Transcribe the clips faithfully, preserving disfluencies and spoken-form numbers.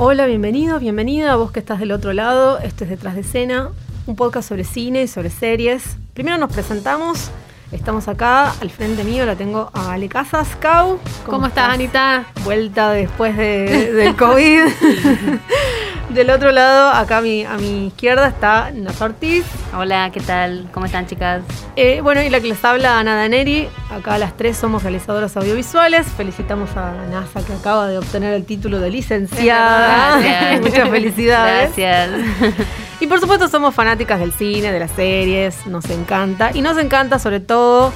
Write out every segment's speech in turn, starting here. Hola, bienvenidos, bienvenida, vos que estás del otro lado. Esto es Detrás de Escena, un podcast sobre cine y sobre series. Primero nos presentamos, estamos acá, al frente mío la tengo a Ale Casas. Cau, ¿cómo, ¿Cómo estás, Anita? Vuelta después de, del COVID. Del otro lado, acá a mi, a mi izquierda está Naza Ortiz. Hola, ¿qué tal? ¿Cómo están, chicas? Eh, bueno, y la que les habla, Ana Daneri. Acá las tres somos realizadoras audiovisuales. Felicitamos a Naza, que acaba de obtener el título de licenciada. Gracias. Muchas felicidades. Gracias. Y por supuesto somos fanáticas del cine, de las series. Nos encanta. Y nos encanta, sobre todo,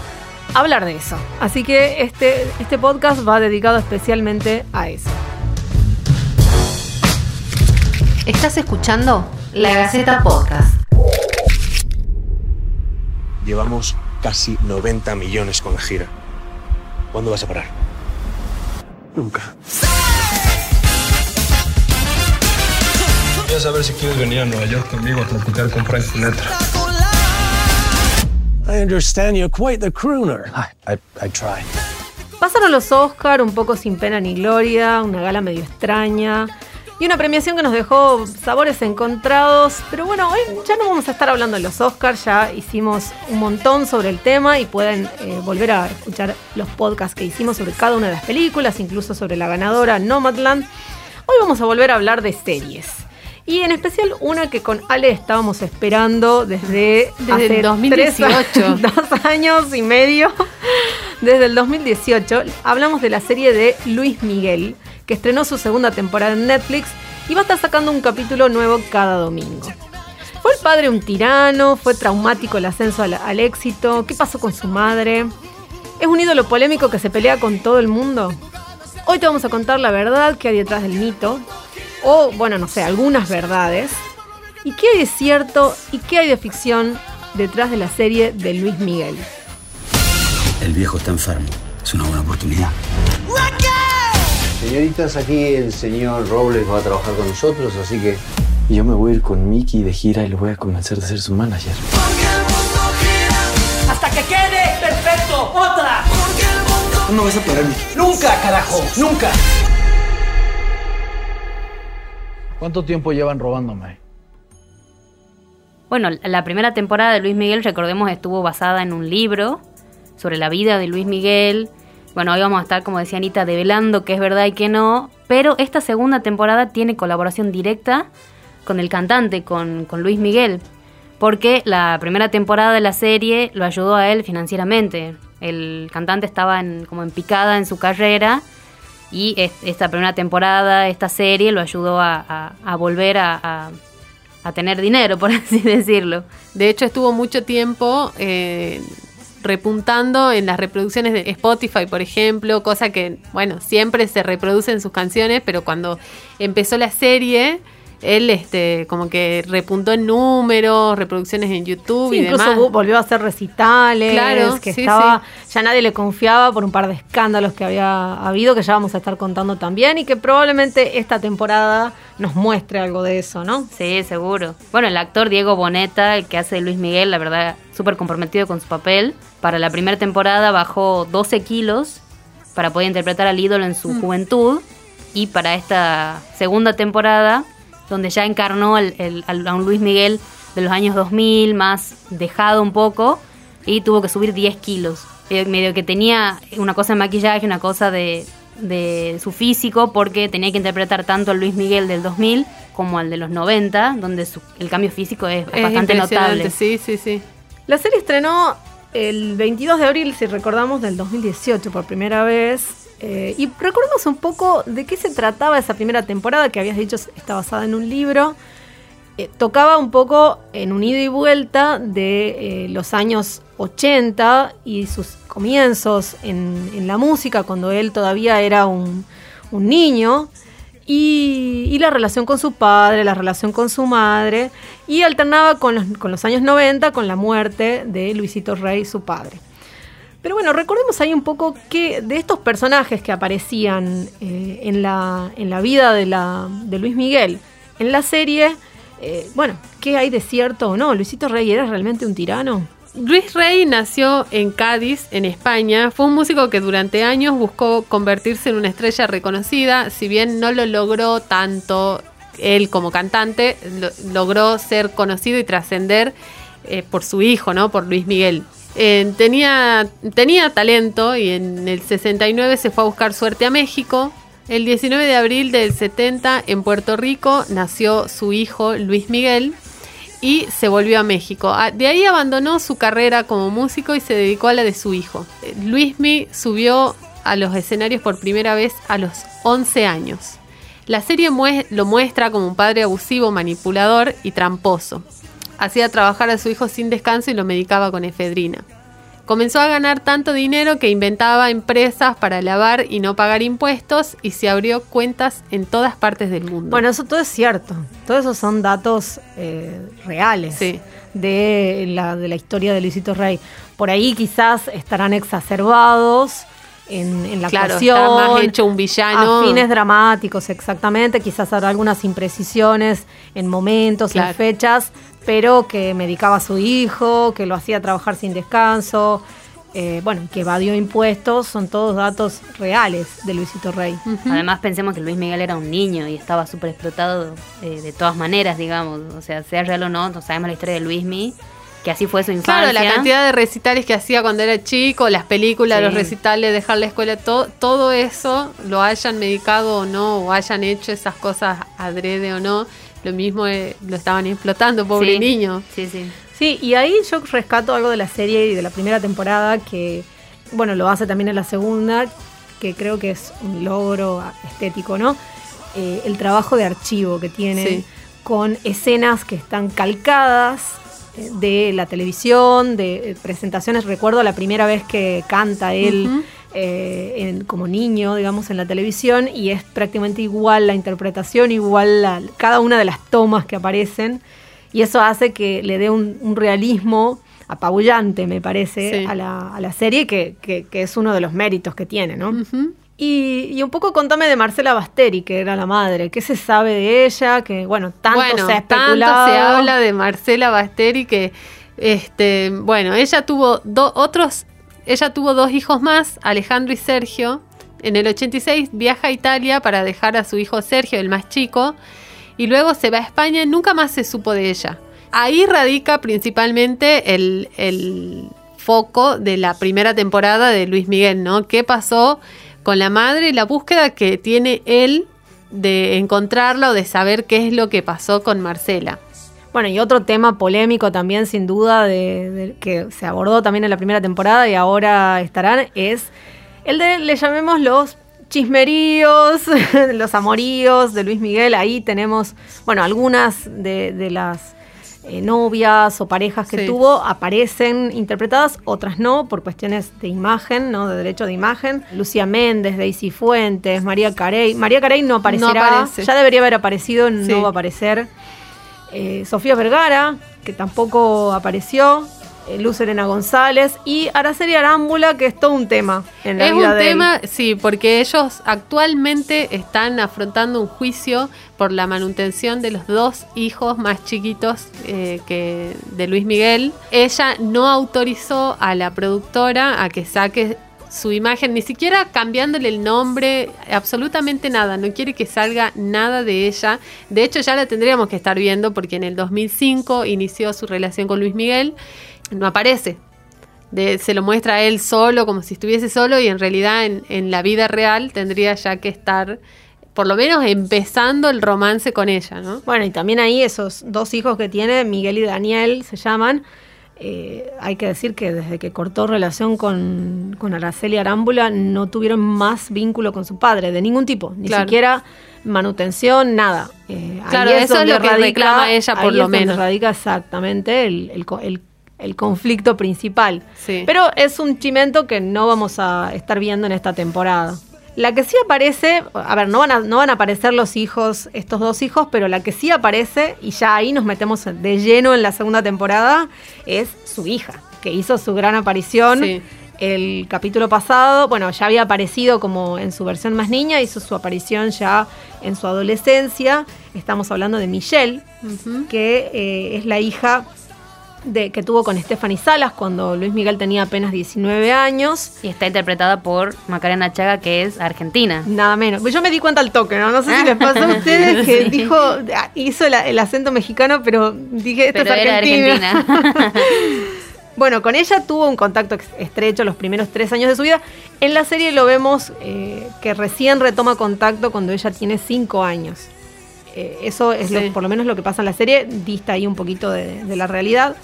hablar de eso. Así que este, este podcast va dedicado especialmente a eso. Estás escuchando La Gaceta Podcast. Llevamos casi noventa millones con la gira. ¿Cuándo vas a parar? Nunca. Voy a saber si quieres venir a Nueva York conmigo a platicar con Frank Sinatra. I understand you're quite the crooner. I, I, I try. Pasaron los Oscar, un poco sin pena ni gloria, una gala medio extraña. Y una premiación que nos dejó sabores encontrados. Pero bueno, hoy ya no vamos a estar hablando de los Oscars. Ya hicimos un montón sobre el tema y pueden eh, volver a escuchar los podcasts que hicimos sobre cada una de las películas, incluso sobre la ganadora Nomadland. Hoy vamos a volver a hablar de series. Y en especial una que con Ale estábamos esperando desde, desde hace el dos mil dieciocho. Tres, dos años y medio. Desde el dos mil dieciocho hablamos de la serie de Luis Miguel, que estrenó su segunda temporada en Netflix y va a estar sacando un capítulo nuevo cada domingo. ¿Fue el padre un tirano? ¿Fue traumático el ascenso al, al éxito? ¿Qué pasó con su madre? ¿Es un ídolo polémico que se pelea con todo el mundo? Hoy te vamos a contar la verdad que hay detrás del mito, o bueno, no sé, algunas verdades, y qué hay de cierto y qué hay de ficción detrás de la serie de Luis Miguel. El viejo está enfermo, es una buena oportunidad. Señoritas, aquí el señor Robles va a trabajar con nosotros, así que yo me voy a ir con Mickey de gira y lo voy a convencer de ser su manager. ¡Hasta que quede perfecto! ¡Otra! No vas a parar, Mickey. ¡Nunca, carajo! ¡Nunca! ¿Cuánto tiempo llevan robándome? Bueno, la primera temporada de Luis Miguel, recordemos, estuvo basada en un libro sobre la vida de Luis Miguel. Bueno, hoy vamos a estar, como decía Anita, develando qué es verdad y qué no. Pero esta segunda temporada tiene colaboración directa con el cantante, con, con Luis Miguel. Porque la primera temporada de la serie lo ayudó a él financieramente. El cantante estaba en, como en picada en su carrera. Y es, esta primera temporada, esta serie, lo ayudó a, a, a volver a, a, a tener dinero, por así decirlo. De hecho, estuvo mucho tiempo Eh... repuntando en las reproducciones de Spotify, por ejemplo, cosa que, bueno, siempre se reproducen sus canciones, pero cuando empezó la serie, él este como que repuntó en números, reproducciones en YouTube sí, y incluso demás. Incluso volvió a hacer recitales, claro, que sí, estaba, sí. ya nadie le confiaba por un par de escándalos que había habido, que ya vamos a estar contando también, y que probablemente esta temporada nos muestre algo de eso, ¿no? Sí, seguro. Bueno, el actor Diego Boneta, el que hace Luis Miguel, la verdad, súper comprometido con su papel. Para la primera temporada bajó doce kilos para poder interpretar al ídolo en su mm. juventud. Y para esta segunda temporada, donde ya encarnó el, el, a un Luis Miguel de los años dos mil, más dejado un poco, y tuvo que subir diez kilos. Medio que tenía una cosa de maquillaje, una cosa de, de su físico, porque tenía que interpretar tanto al Luis Miguel del dos mil como al de los noventa, donde su, el cambio físico es, es bastante notable. Sí, sí, sí. La serie estrenó el veintidós de abril, si recordamos, del dos mil dieciocho por primera vez. Eh, y recordamos un poco de qué se trataba esa primera temporada, que habías dicho está basada en un libro. Eh, tocaba un poco en un ida y vuelta de eh, los años ochenta y sus comienzos en, en la música, cuando él todavía era un, un niño. Y, y la relación con su padre, la relación con su madre, y alternaba con los, con los años noventa, con la muerte de Luisito Rey, su padre. Pero bueno, recordemos ahí un poco que de estos personajes que aparecían eh, en, la, en la vida de, la, de Luis Miguel en la serie, eh, bueno, ¿qué hay de cierto o no? ¿Luisito Rey era realmente un tirano? Luis Rey nació en Cádiz, en España. Fue un músico que durante años buscó convertirse en una estrella reconocida. Si bien no lo logró tanto él como cantante, lo, logró ser conocido y trascender eh, por su hijo, ¿no? Por Luis Miguel. Eh, tenía, tenía talento y en el sesenta y nueve se fue a buscar suerte a México. El diecinueve de abril del setenta, en Puerto Rico, nació su hijo Luis Miguel y se volvió a México. De ahí abandonó su carrera como músico y se dedicó a la de su hijo. Luismi subió a los escenarios por primera vez a los once años. La serie mue- lo muestra como un padre abusivo, manipulador y tramposo. Hacía trabajar a su hijo sin descanso y lo medicaba con efedrina. Comenzó a ganar tanto dinero que inventaba empresas para lavar y no pagar impuestos y se abrió cuentas en todas partes del mundo. Bueno, eso todo es cierto. Todos esos son datos eh, reales, sí, de, la, de la historia de Luisito Rey. Por ahí quizás estarán exacerbados en, en la claro, actuación. Claro, estará más hecho un villano. A fines dramáticos, exactamente. Quizás habrá algunas imprecisiones en momentos, claro, en fechas, pero que medicaba a su hijo, que lo hacía trabajar sin descanso, eh, bueno, que evadió impuestos, son todos datos reales de Luisito Rey. Uh-huh. Además pensemos que Luis Miguel era un niño y estaba súper explotado eh, de todas maneras, digamos, o sea, sea real o no, no sabemos la historia de Luismi, que así fue su infancia. Claro, la cantidad de recitales que hacía cuando era chico, las películas, sí, los recitales, dejar la escuela, todo, todo eso, lo hayan medicado o no, o hayan hecho esas cosas adrede o no, lo mismo eh, lo estaban explotando, pobre, sí, niño. Sí, sí. Sí, y ahí yo rescato algo de la serie y de la primera temporada que, bueno, lo hace también en la segunda, que creo que es un logro estético, ¿no? Eh, el trabajo de archivo que tiene, sí, con escenas que están calcadas eh, de la televisión, de eh, presentaciones. Recuerdo la primera vez que canta él, uh-huh, Eh, en, como niño, digamos, en la televisión, y es prácticamente igual la interpretación, igual la, cada una de las tomas que aparecen, y eso hace que le dé un, un realismo apabullante, me parece, sí, a, la, a la serie, que, que, que es uno de los méritos que tiene, ¿no? Uh-huh. Y, y un poco contame de Marcela Basteri, que era la madre. ¿Qué se sabe de ella? Que, bueno, tanto bueno, se ha especulado. Tanto se habla de Marcela Basteri que, este, bueno, ella tuvo do, otros... Ella tuvo dos hijos más, Alejandro y Sergio. En el ochenta y seis viaja a Italia para dejar a su hijo Sergio, el más chico, y luego se va a España y nunca más se supo de ella. Ahí radica principalmente el, el foco de la primera temporada de Luis Miguel, ¿no? ¿Qué pasó con la madre y la búsqueda que tiene él de encontrarla o de saber qué es lo que pasó con Marcela? Bueno, y otro tema polémico también, sin duda, de, de, que se abordó también en la primera temporada y ahora estarán, es el de, le llamemos, los chismeríos, los amoríos de Luis Miguel. Ahí tenemos, bueno, algunas de, de las eh, novias o parejas que, sí, tuvo aparecen interpretadas, otras no, por cuestiones de imagen, ¿no? De derecho de imagen. Lucía Méndez, Daisy Fuentes, María Carey. María Carey no aparecerá, no aparece. Ya debería haber aparecido, sí, no va a aparecer. Eh, Sofía Vergara, que tampoco apareció, eh, Luz Elena González y Araceli Arámbula, que es todo un tema en la es vida un de tema, él. Sí, porque ellos actualmente están afrontando un juicio por la manutención de los dos hijos más chiquitos eh, que de Luis Miguel. Ella no autorizó a la productora a que saque su imagen, ni siquiera cambiándole el nombre, absolutamente nada, no quiere que salga nada de ella. De hecho, ya la tendríamos que estar viendo porque en el dos mil cinco inició su relación con Luis Miguel, no aparece, de, se lo muestra a él solo, como si estuviese solo, y en realidad en, en la vida real tendría ya que estar por lo menos empezando el romance con ella, ¿no? Bueno, y también ahí esos dos hijos que tiene, Miguel y Daniel se llaman. Eh, hay que decir que desde que cortó relación con, con Araceli Arámbula no tuvieron más vínculo con su padre, de ningún tipo, ni claro. siquiera manutención, nada. Eh, claro, ahí es eso es lo radica, que reclama ella, por ahí lo es menos. Donde radica exactamente el, el, el, el conflicto principal. Sí. Pero es un chimento que no vamos a estar viendo en esta temporada. La que sí aparece, a ver, no van a, no van a aparecer los hijos, estos dos hijos, pero la que sí aparece, y ya ahí nos metemos de lleno en la segunda temporada, es su hija, que hizo su gran aparición, sí, el capítulo pasado. Bueno, ya había aparecido como en su versión más niña, hizo su aparición ya en su adolescencia. Estamos hablando de Michelle, uh-huh, que eh, es la hija de, que tuvo con Stefanie Salas cuando Luis Miguel tenía apenas diecinueve años. Y está interpretada por Macarena Chaga, que es argentina. Nada menos. Yo me di cuenta al toque, ¿no? No sé si les pasó a ustedes que sí. dijo, hizo la, el acento mexicano, pero dije, esta pero es argentina. argentina. Bueno, con ella tuvo un contacto estrecho los primeros tres años de su vida. En la serie lo vemos eh, que recién retoma contacto cuando ella tiene cinco años. Eh, eso es sí. lo, por lo menos lo que pasa en la serie, dista ahí un poquito de, de la realidad.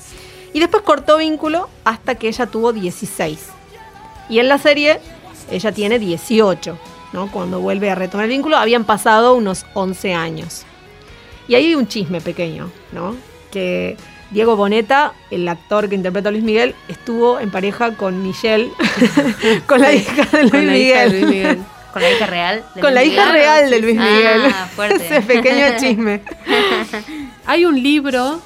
Y después cortó vínculo hasta que ella tuvo dieciséis. Y en la serie ella tiene dieciocho, ¿no? Cuando vuelve a retomar el vínculo habían pasado unos once años. Y ahí hay un chisme pequeño, ¿no? Que Diego Boneta, el actor que interpreta a Luis Miguel, estuvo en pareja con Michelle, con la hija de Luis, con la hija de Luis Miguel. ¿Con la hija real de Con Luis la Miguel? hija real de Luis Miguel. Ah, fuerte. Ese pequeño chisme. Hay un libro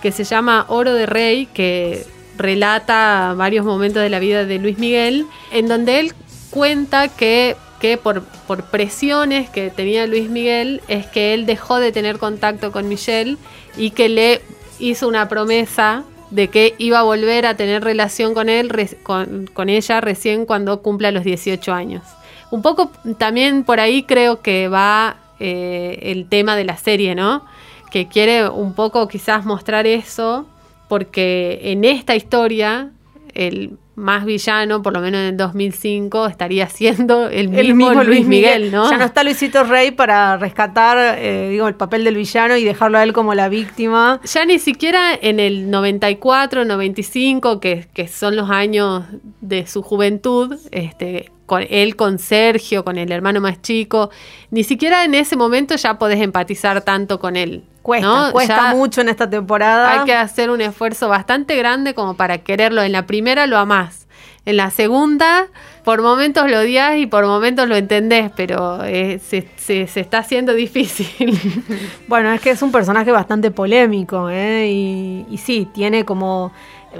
que se llama Oro de Rey, que relata varios momentos de la vida de Luis Miguel, en donde él cuenta que, que por, por presiones que tenía Luis Miguel, es que él dejó de tener contacto con Michelle y que le hizo una promesa de que iba a volver a tener relación con él, con, con ella recién cuando cumpla los dieciocho años. Un poco también por ahí creo que va eh, el tema de la serie, ¿no? Que quiere un poco quizás mostrar eso, porque en esta historia el más villano, por lo menos en el dos mil cinco, estaría siendo el mismo, el mismo Luis, Luis Miguel, Miguel, ¿no? Ya no está Luisito Rey para rescatar eh, digo, el papel del villano y dejarlo a él como la víctima. Ya ni siquiera en el noventa y cuatro, noventa y cinco, que, que son los años de su juventud, este, con él, con Sergio, con el hermano más chico, ni siquiera en ese momento ya podés empatizar tanto con él. Cuesta, ¿no? Cuesta ya mucho en esta temporada. Hay que hacer un esfuerzo bastante grande como para quererlo. En la primera lo amás. En la segunda, por momentos lo odiás y por momentos lo entendés, pero eh, se, se, se está haciendo difícil. Bueno, es que es un personaje bastante polémico, ¿eh? Y, y sí, tiene como...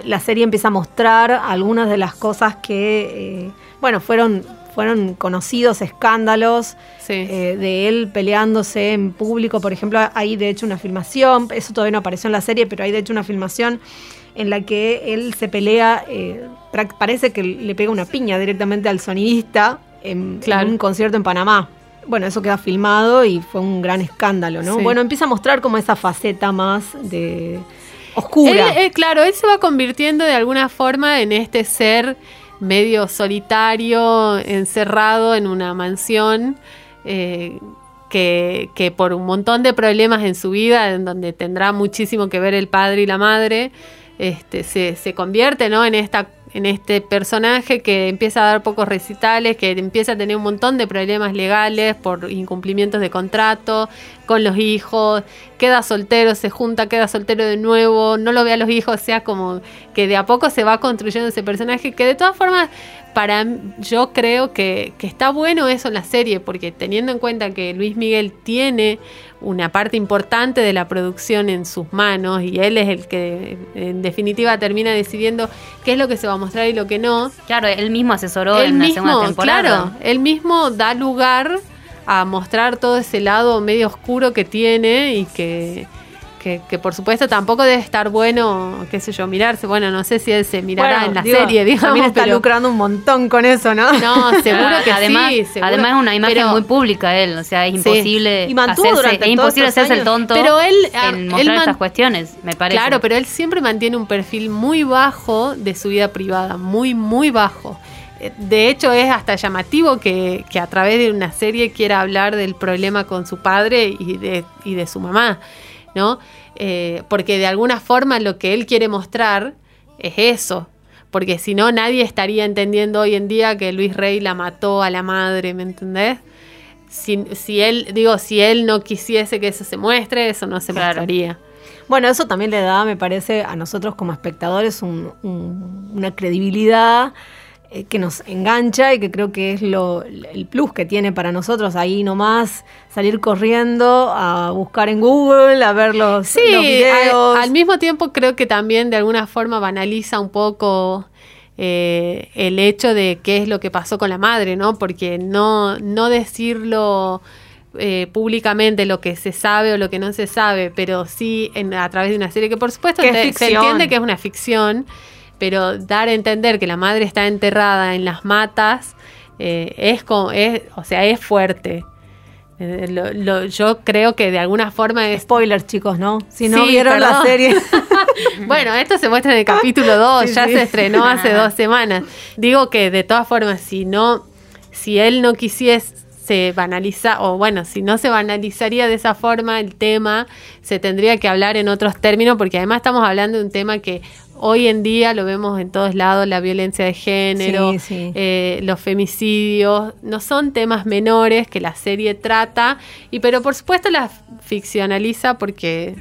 La serie empieza a mostrar algunas de las cosas que, eh, bueno, fueron... Fueron conocidos escándalos sí. eh, de él peleándose en público. Por ejemplo, hay de hecho una filmación, eso todavía no apareció en la serie, pero hay de hecho una filmación en la que él se pelea, eh, parece que le pega una piña directamente al sonidista en, claro. en un concierto en Panamá. Bueno, eso queda filmado y fue un gran escándalo, ¿no? Sí. Bueno, empieza a mostrar como esa faceta más de oscura. Él, él, claro, él se va convirtiendo de alguna forma en este ser medio solitario, encerrado en una mansión, eh, que, que por un montón de problemas en su vida, en donde tendrá muchísimo que ver el padre y la madre, este, se, se convierte, ¿no? en, esta, en este personaje que empieza a dar pocos recitales, que empieza a tener un montón de problemas legales por incumplimientos de contrato, con los hijos, queda soltero, se junta, queda soltero de nuevo, no lo ve a los hijos, o sea, como que de a poco se va construyendo ese personaje, que de todas formas, para yo creo que, que está bueno eso en la serie, porque teniendo en cuenta que Luis Miguel tiene una parte importante de la producción en sus manos, y él es el que en definitiva termina decidiendo qué es lo que se va a mostrar y lo que no. Claro, él mismo asesoró él en mismo, la segunda temporada. Claro, él mismo da lugar a mostrar todo ese lado medio oscuro que tiene y que, que, que por supuesto tampoco debe estar bueno, qué sé yo, mirarse. Bueno, no sé si él se mirará bueno, en la digo, serie, digamos. También está pero... lucrando un montón con eso, ¿no? No, seguro que además, sí. Seguro. Además es una imagen pero, muy pública él, o sea, es imposible sí. y hacerse, es imposible hacerse el tonto pero él, en mostrar él man... estas cuestiones, me parece. Claro, pero él siempre mantiene un perfil muy bajo de su vida privada, muy, muy bajo. De hecho es hasta llamativo que, que a través de una serie quiera hablar del problema con su padre y de, y de su mamá, ¿no? Eh, porque de alguna forma lo que él quiere mostrar es eso, porque si no nadie estaría entendiendo hoy en día que Luis Rey la mató a la madre, ¿me entendés? Si, si él, digo, si él no quisiese que eso se muestre, eso no se claro. mostraría. Bueno, eso también le da, me parece, a nosotros como espectadores un, un, una credibilidad que nos engancha y que creo que es lo, el plus que tiene para nosotros ahí nomás salir corriendo a buscar en Google, a ver los, sí, los videos. Al, al mismo tiempo creo que también de alguna forma banaliza un poco eh, el hecho de qué es lo que pasó con la madre, ¿no? Porque no, no decirlo eh, públicamente lo que se sabe o lo que no se sabe, pero sí en, a través de una serie que por supuesto te, se entiende que es una ficción, pero dar a entender que la madre está enterrada en las matas eh, es, con, es, o sea, es fuerte. Eh, lo, lo, yo creo que de alguna forma es... Spoiler, chicos, ¿no? Si no sí, vieron perdón. la serie. Bueno, esto se muestra en el capítulo dos, sí, ya sí. se estrenó hace dos semanas. Digo que de todas formas, si no, si él no quisiese se banaliza, o bueno, si no se banalizaría de esa forma el tema, se tendría que hablar en otros términos, porque además estamos hablando de un tema que hoy en día lo vemos en todos lados, la violencia de género, sí, sí. Eh, los femicidios, no son temas menores que la serie trata, y pero por supuesto la ficcionaliza porque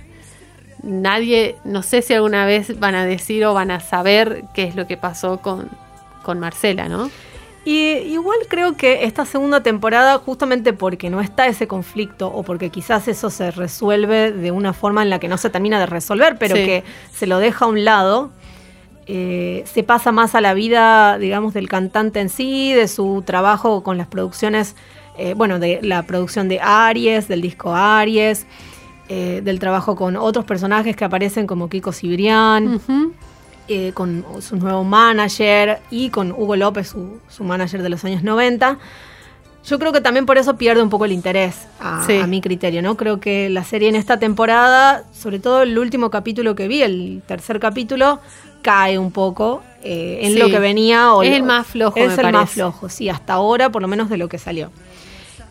nadie, no sé si alguna vez van a decir o van a saber qué es lo que pasó con, con Marcela, ¿no? Y igual creo que esta segunda temporada, justamente porque no está ese conflicto o porque quizás eso se resuelve de una forma en la que no se termina de resolver, pero sí. que se lo deja a un lado, eh, se pasa más a la vida, digamos, del cantante en sí, de su trabajo con las producciones, eh, bueno, de la producción de Aries, del disco Aries, eh, del trabajo con otros personajes que aparecen como Kiko Cibrián, uh-huh. Eh, con su nuevo manager y con Hugo López, su, su manager de los años noventa. Yo creo que también por eso pierde un poco el interés a, sí. a mi criterio, ¿no? Creo que la serie en esta temporada, sobre todo el último capítulo que vi, el tercer capítulo, cae un poco eh, en sí. lo que venía. O es lo, el más flojo, es me el parece. más flojo, sí, hasta ahora, por lo menos de lo que salió.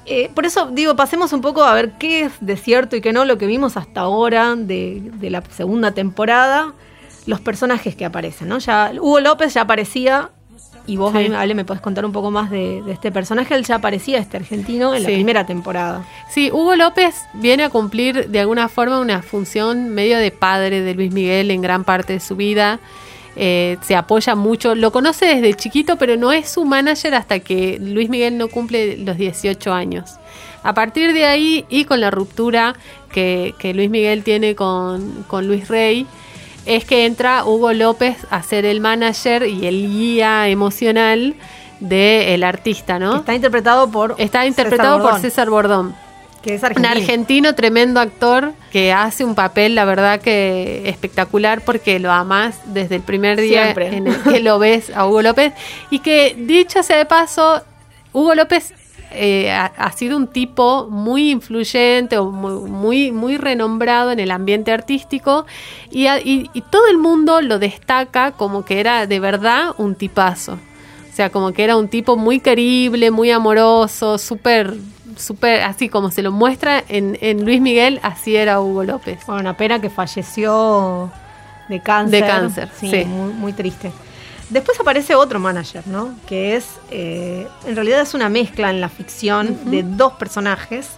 Eh, por eso, digo, pasemos un poco a ver qué es de cierto y qué no, lo que vimos hasta ahora de, de la segunda temporada. Los personajes que aparecen, ¿no? Ya Hugo López ya aparecía, y vos, sí. Ale, me podés contar un poco más de, de este personaje. Él ya aparecía, este argentino, en sí. la primera temporada. Sí, Hugo López viene a cumplir de alguna forma una función medio de padre de Luis Miguel en gran parte de su vida. Eh, se apoya mucho, lo conoce desde chiquito, pero no es su manager hasta que Luis Miguel no cumple los dieciocho años. A partir de ahí, y con la ruptura que, que Luis Miguel tiene con, con Luis Rey, es que entra Hugo López a ser el manager y el guía emocional del artista, ¿no? Está interpretado por Está interpretado César por César Bordón, que es argentino. Un argentino tremendo actor que hace un papel, la verdad, que espectacular, porque lo amás desde el primer día Siempre. en el que lo ves a Hugo López. Y que, dicho sea de paso, Hugo López eh, ha, ha sido un tipo muy influyente o muy, muy, muy renombrado en el ambiente artístico, y, y, y todo el mundo lo destaca como que era de verdad un tipazo. O sea, como que era un tipo muy querible, muy amoroso, súper, súper, así como se lo muestra en, en Luis Miguel, así era Hugo López. Bueno, una pena que falleció de cáncer. De cáncer, sí. sí. Muy, muy triste. Después aparece otro manager, ¿no? Que es, eh, en realidad es una mezcla en la ficción uh-huh. de dos personajes.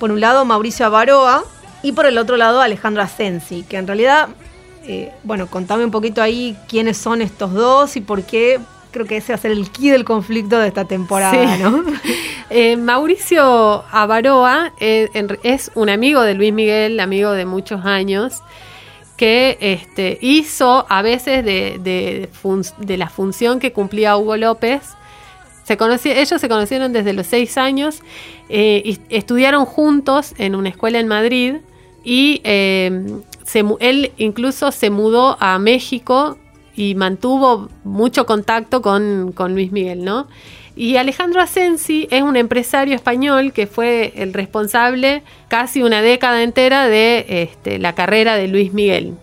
Por un lado, Mauricio Avaroa, y por el otro lado, Alejandro Asensi, que en realidad, eh, bueno, contame un poquito ahí quiénes son estos dos y por qué. Creo que ese va a ser el quid del conflicto de esta temporada, sí. ¿no? eh, Mauricio Avaroa es, es un amigo de Luis Miguel, amigo de muchos años, que este, hizo a veces de, de, fun- de la función que cumplía Hugo López. Se conocí- ellos se conocieron desde los seis años, eh, y estudiaron juntos en una escuela en Madrid, y eh, se, él incluso se mudó a México y mantuvo mucho contacto con, con Luis Miguel, ¿no? Y Alejandro Asensi es un empresario español que fue el responsable casi una década entera de este, la carrera de Luis Miguel.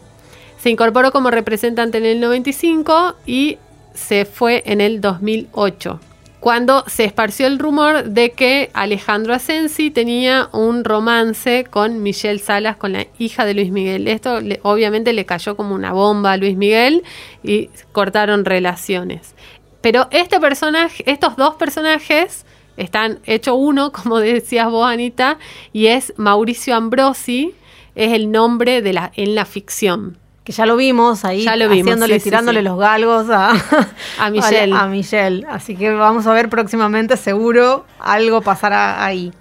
Se incorporó como representante en el noventa y cinco y se fue en el dos mil ocho, cuando se esparció el rumor de que Alejandro Asensi tenía un romance con Michelle Salas, con la hija de Luis Miguel. Esto le, obviamente le cayó como una bomba a Luis Miguel y cortaron relaciones. Pero este personaje, estos dos personajes están hecho uno, como decías vos, Anita, y es Mauricio Ambrosi, es el nombre de la, en la ficción. Que ya lo vimos ahí, ya lo vimos, haciéndole, sí, tirándole sí, sí. los galgos a, a, Michelle. a Michelle. Así que vamos a ver próximamente, seguro, algo pasará ahí.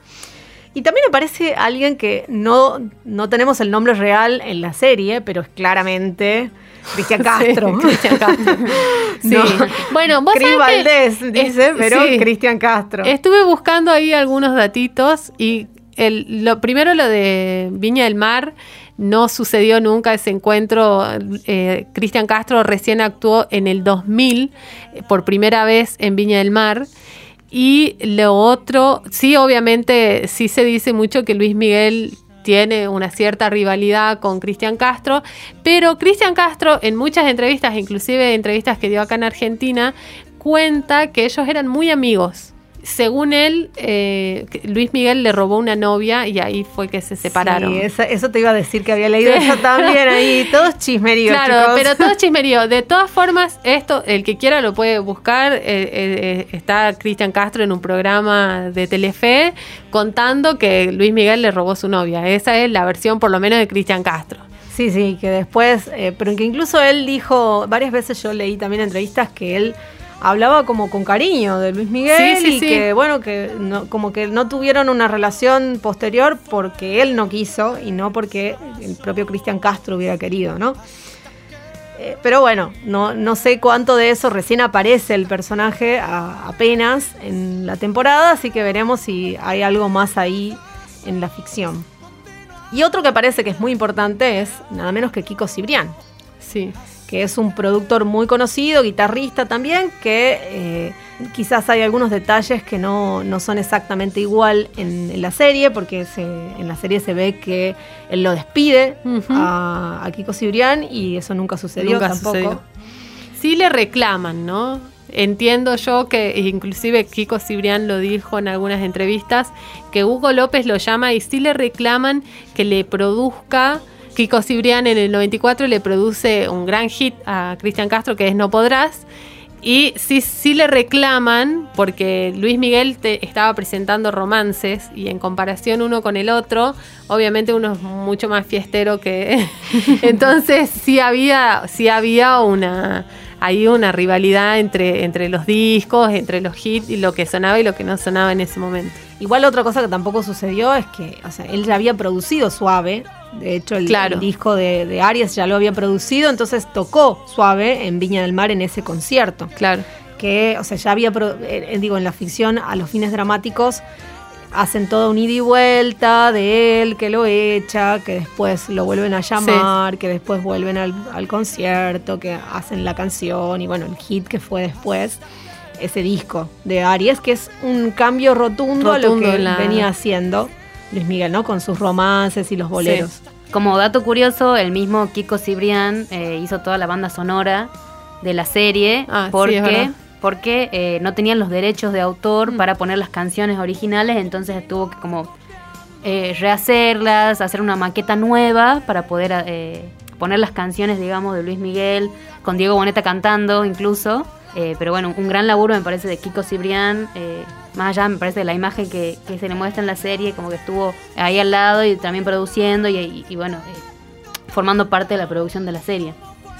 Y también aparece alguien que no, no tenemos el nombre real en la serie, pero es claramente... Cristian Castro. Sí, Cristian Castro. Sí. No. Bueno, vos Cris Valdés, dice, es, pero sí. Cristian Castro. Estuve buscando ahí algunos datitos y el, lo primero, lo de Viña del Mar, no sucedió nunca ese encuentro. Eh, Cristian Castro recién actuó en el dos mil por primera vez en Viña del Mar. Y lo otro, sí, obviamente, sí se dice mucho que Luis Miguel tiene una cierta rivalidad con Cristian Castro, pero Cristian Castro en muchas entrevistas, inclusive entrevistas que dio acá en Argentina, cuenta que ellos eran muy amigos. Según él, eh, Luis Miguel le robó una novia y ahí fue que se separaron. Sí, eso, eso te iba a decir, que había leído eso también ahí. Todos chismeríos, claro, chicos. Pero todos chismeríos. De todas formas, esto, el que quiera lo puede buscar. Eh, eh, está Cristian Castro en un programa de Telefe contando que Luis Miguel le robó su novia. Esa es la versión, por lo menos, de Cristian Castro. Sí, sí, que después... Eh, pero que incluso él dijo... Varias veces yo leí también entrevistas que él... hablaba como con cariño de Luis Miguel, sí, sí, y sí. que bueno, que no, como que no tuvieron una relación posterior porque él no quiso y no porque el propio Cristian Castro hubiera querido, ¿no? Eh, pero bueno, no, no sé cuánto de eso, recién aparece el personaje a, apenas en la temporada, así que veremos si hay algo más ahí en la ficción. Y otro que parece que es muy importante es nada menos que Kiko Cibrián. Sí. Que es un productor muy conocido, guitarrista también, que eh, quizás hay algunos detalles que no, no son exactamente igual en, en la serie, porque se, en la serie se ve que él lo despide uh-huh. a, a Kiko Cibrián y eso nunca sucedió nunca tampoco. Sucedió. Sí le reclaman, ¿no? Entiendo yo que inclusive Kiko Cibrián lo dijo en algunas entrevistas, que Hugo López lo llama y sí le reclaman que le produzca... Kiko Cibrián en el noventa y cuatro le produce un gran hit a Cristian Castro, que es No Podrás, y sí, sí le reclaman porque Luis Miguel te estaba presentando romances y en comparación uno con el otro, obviamente uno es mucho más fiestero que... Entonces sí había, sí había una, hay una rivalidad entre, entre los discos, entre los hits y lo que sonaba y lo que no sonaba en ese momento. Igual otra cosa que tampoco sucedió es que, o sea, él ya había producido Suave. De hecho, el, claro. el disco de, de Aries ya lo había producido, entonces tocó Suave en Viña del Mar en ese concierto. Claro. Que, o sea, ya había, pro, eh, digo, en la ficción, a los fines dramáticos, hacen todo un ida y vuelta de él, que lo echa, que después lo vuelven a llamar, sí. que después vuelven al, al concierto, que hacen la canción y, bueno, el hit que fue después, ese disco de Aries, que es un cambio rotundo, rotundo a lo que la... venía haciendo Luis Miguel, ¿no? Con sus romances y los boleros. Sí. Como dato curioso, el mismo Kiko Cibrián eh, hizo toda la banda sonora de la serie ah, porque, sí, porque eh, no tenían los derechos de autor mm. para poner las canciones originales, entonces tuvo que como eh, rehacerlas, hacer una maqueta nueva para poder eh, poner las canciones, digamos, de Luis Miguel, con Diego Boneta cantando incluso. Eh, pero bueno, un gran laburo me parece de Kiko Cibrián, eh, más allá me parece de la imagen que, que se le muestra en la serie, como que estuvo ahí al lado y también produciendo y, y, y bueno, eh, formando parte de la producción de la serie.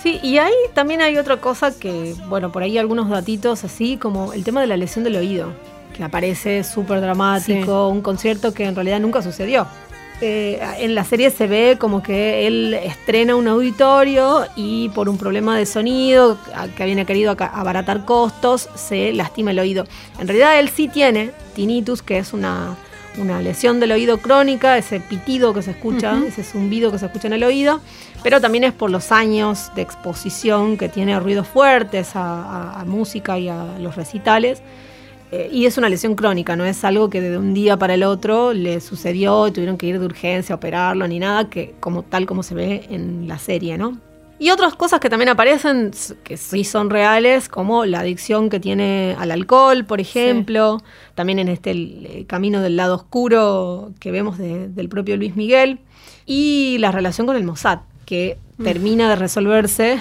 Sí, y ahí también hay otra cosa que, bueno, por ahí algunos datitos así, como el tema de la lesión del oído, que aparece súper dramático, sí. un concierto que en realidad nunca sucedió. Eh, en la serie se ve como que él estrena un auditorio y por un problema de sonido que habían querido abaratar costos se lastima el oído. En realidad él sí tiene tinnitus, que es una, una lesión del oído crónica, ese pitido que se escucha, uh-huh. ese zumbido que se escucha en el oído, pero también es por los años de exposición que tiene a ruidos fuertes, a, a, a música y a los recitales. Y es una lesión crónica, no es algo que de un día para el otro le sucedió y tuvieron que ir de urgencia a operarlo ni nada, que como tal como se ve en la serie, ¿no? Y otras cosas que también aparecen que sí son reales, como la adicción que tiene al alcohol, por ejemplo. Sí. También en este el camino del lado oscuro que vemos de, del propio Luis Miguel. Y la relación con el Mossad, que mm. termina de resolverse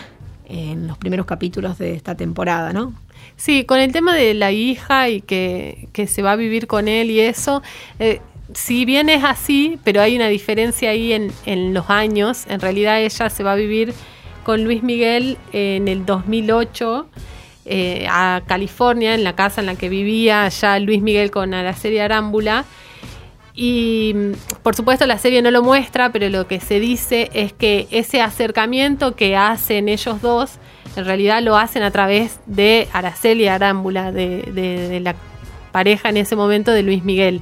en los primeros capítulos de esta temporada, ¿no? Sí, con el tema de la hija y que, que se va a vivir con él y eso, eh, si bien es así, pero hay una diferencia ahí en, en los años. En realidad ella se va a vivir con Luis Miguel en el dos mil ocho eh, a California, en la casa en la que vivía ya Luis Miguel con Araceli Arámbula. Y por supuesto la serie no lo muestra, pero lo que se dice es que ese acercamiento que hacen ellos dos, en realidad lo hacen a través de Araceli Arámbula, de, de, de la pareja en ese momento de Luis Miguel.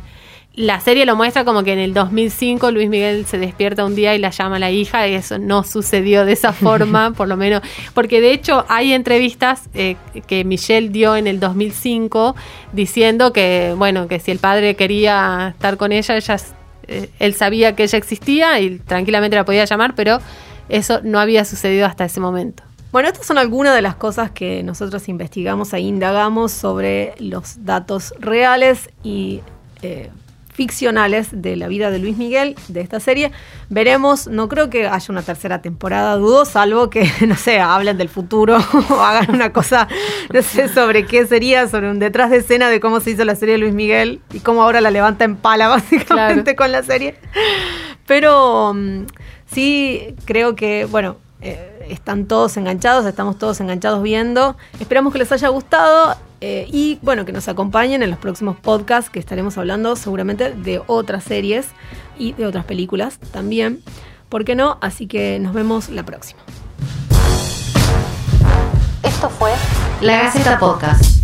la serie lo muestra como que en el dos mil cinco Luis Miguel se despierta un día y la llama a la hija, y eso no sucedió de esa forma, por lo menos, porque de hecho hay entrevistas eh, que Michelle dio en el dos mil cinco diciendo que, bueno, que si el padre quería estar con ella, ella eh, él sabía que ella existía y tranquilamente la podía llamar, pero eso no había sucedido hasta ese momento. Bueno, estas son algunas de las cosas que nosotros investigamos e indagamos sobre los datos reales y eh, ficcionales de la vida de Luis Miguel, de esta serie. Veremos, no creo que haya una tercera temporada, dudo, salvo que, no sé, hablen del futuro o hagan una cosa, no sé, sobre qué sería, sobre un detrás de escena de cómo se hizo la serie de Luis Miguel y cómo ahora la levanta en pala, básicamente, claro, con la serie. Pero um, sí, creo que, bueno... Eh, están todos enganchados, estamos todos enganchados viendo. Esperamos que les haya gustado eh, y bueno, que nos acompañen en los próximos podcasts, que estaremos hablando seguramente de otras series y de otras películas también. ¿Por qué no? Así que nos vemos la próxima. Esto fue La Gaceta Podcast.